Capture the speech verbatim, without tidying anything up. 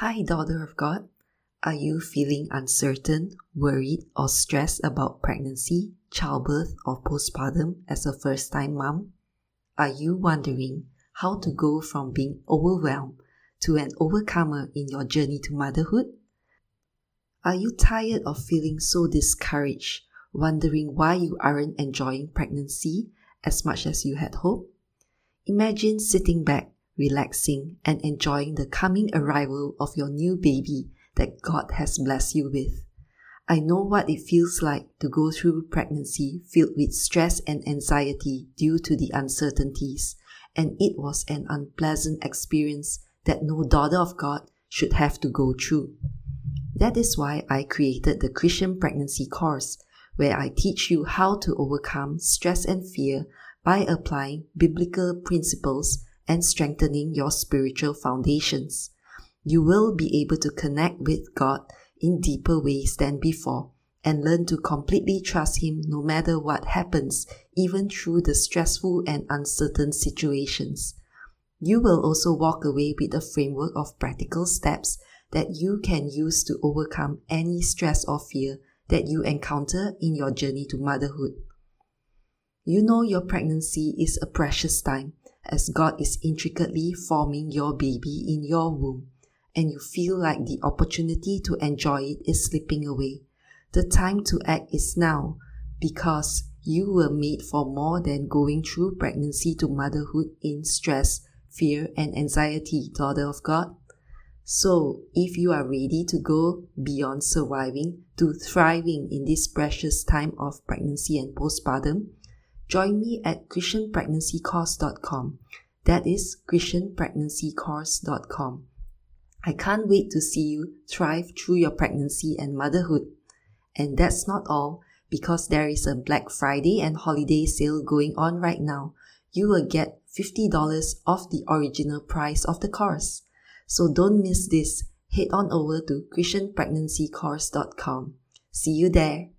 Hi, daughter of God. Are you feeling uncertain, worried, or stressed about pregnancy, childbirth, or postpartum as a first-time mom? Are you wondering how to go from being overwhelmed to an overcomer in your journey to motherhood? Are you tired of feeling so discouraged, wondering why you aren't enjoying pregnancy as much as you had hoped? Imagine sitting back, relaxing and enjoying the coming arrival of your new baby that God has blessed you with. I know what it feels like to go through pregnancy filled with stress and anxiety due to the uncertainties, and it was an unpleasant experience that no daughter of God should have to go through. That is why I created the Christian Pregnancy Course, where I teach you how to overcome stress and fear by applying biblical principles and strengthening your spiritual foundations. You will be able to connect with God in deeper ways than before and learn to completely trust Him no matter what happens, even through the stressful and uncertain situations. You will also walk away with a framework of practical steps that you can use to overcome any stress or fear that you encounter in your journey to motherhood. You know your pregnancy is a precious time, as God is intricately forming your baby in your womb, and you feel like the opportunity to enjoy it is slipping away. The time to act is now, because you were made for more than going through pregnancy to motherhood in stress, fear, and anxiety, daughter of God. So, if you are ready to go beyond surviving to thriving in this precious time of pregnancy and postpartum, join me at christian pregnancy course dot com. That is christian pregnancy course dot com. I can't wait to see you thrive through your pregnancy and motherhood. And that's not all, because there is a Black Friday and holiday sale going on right now. You will get fifty dollars off the original price of the course. So don't miss this. Head on over to christian pregnancy course dot com. See you there.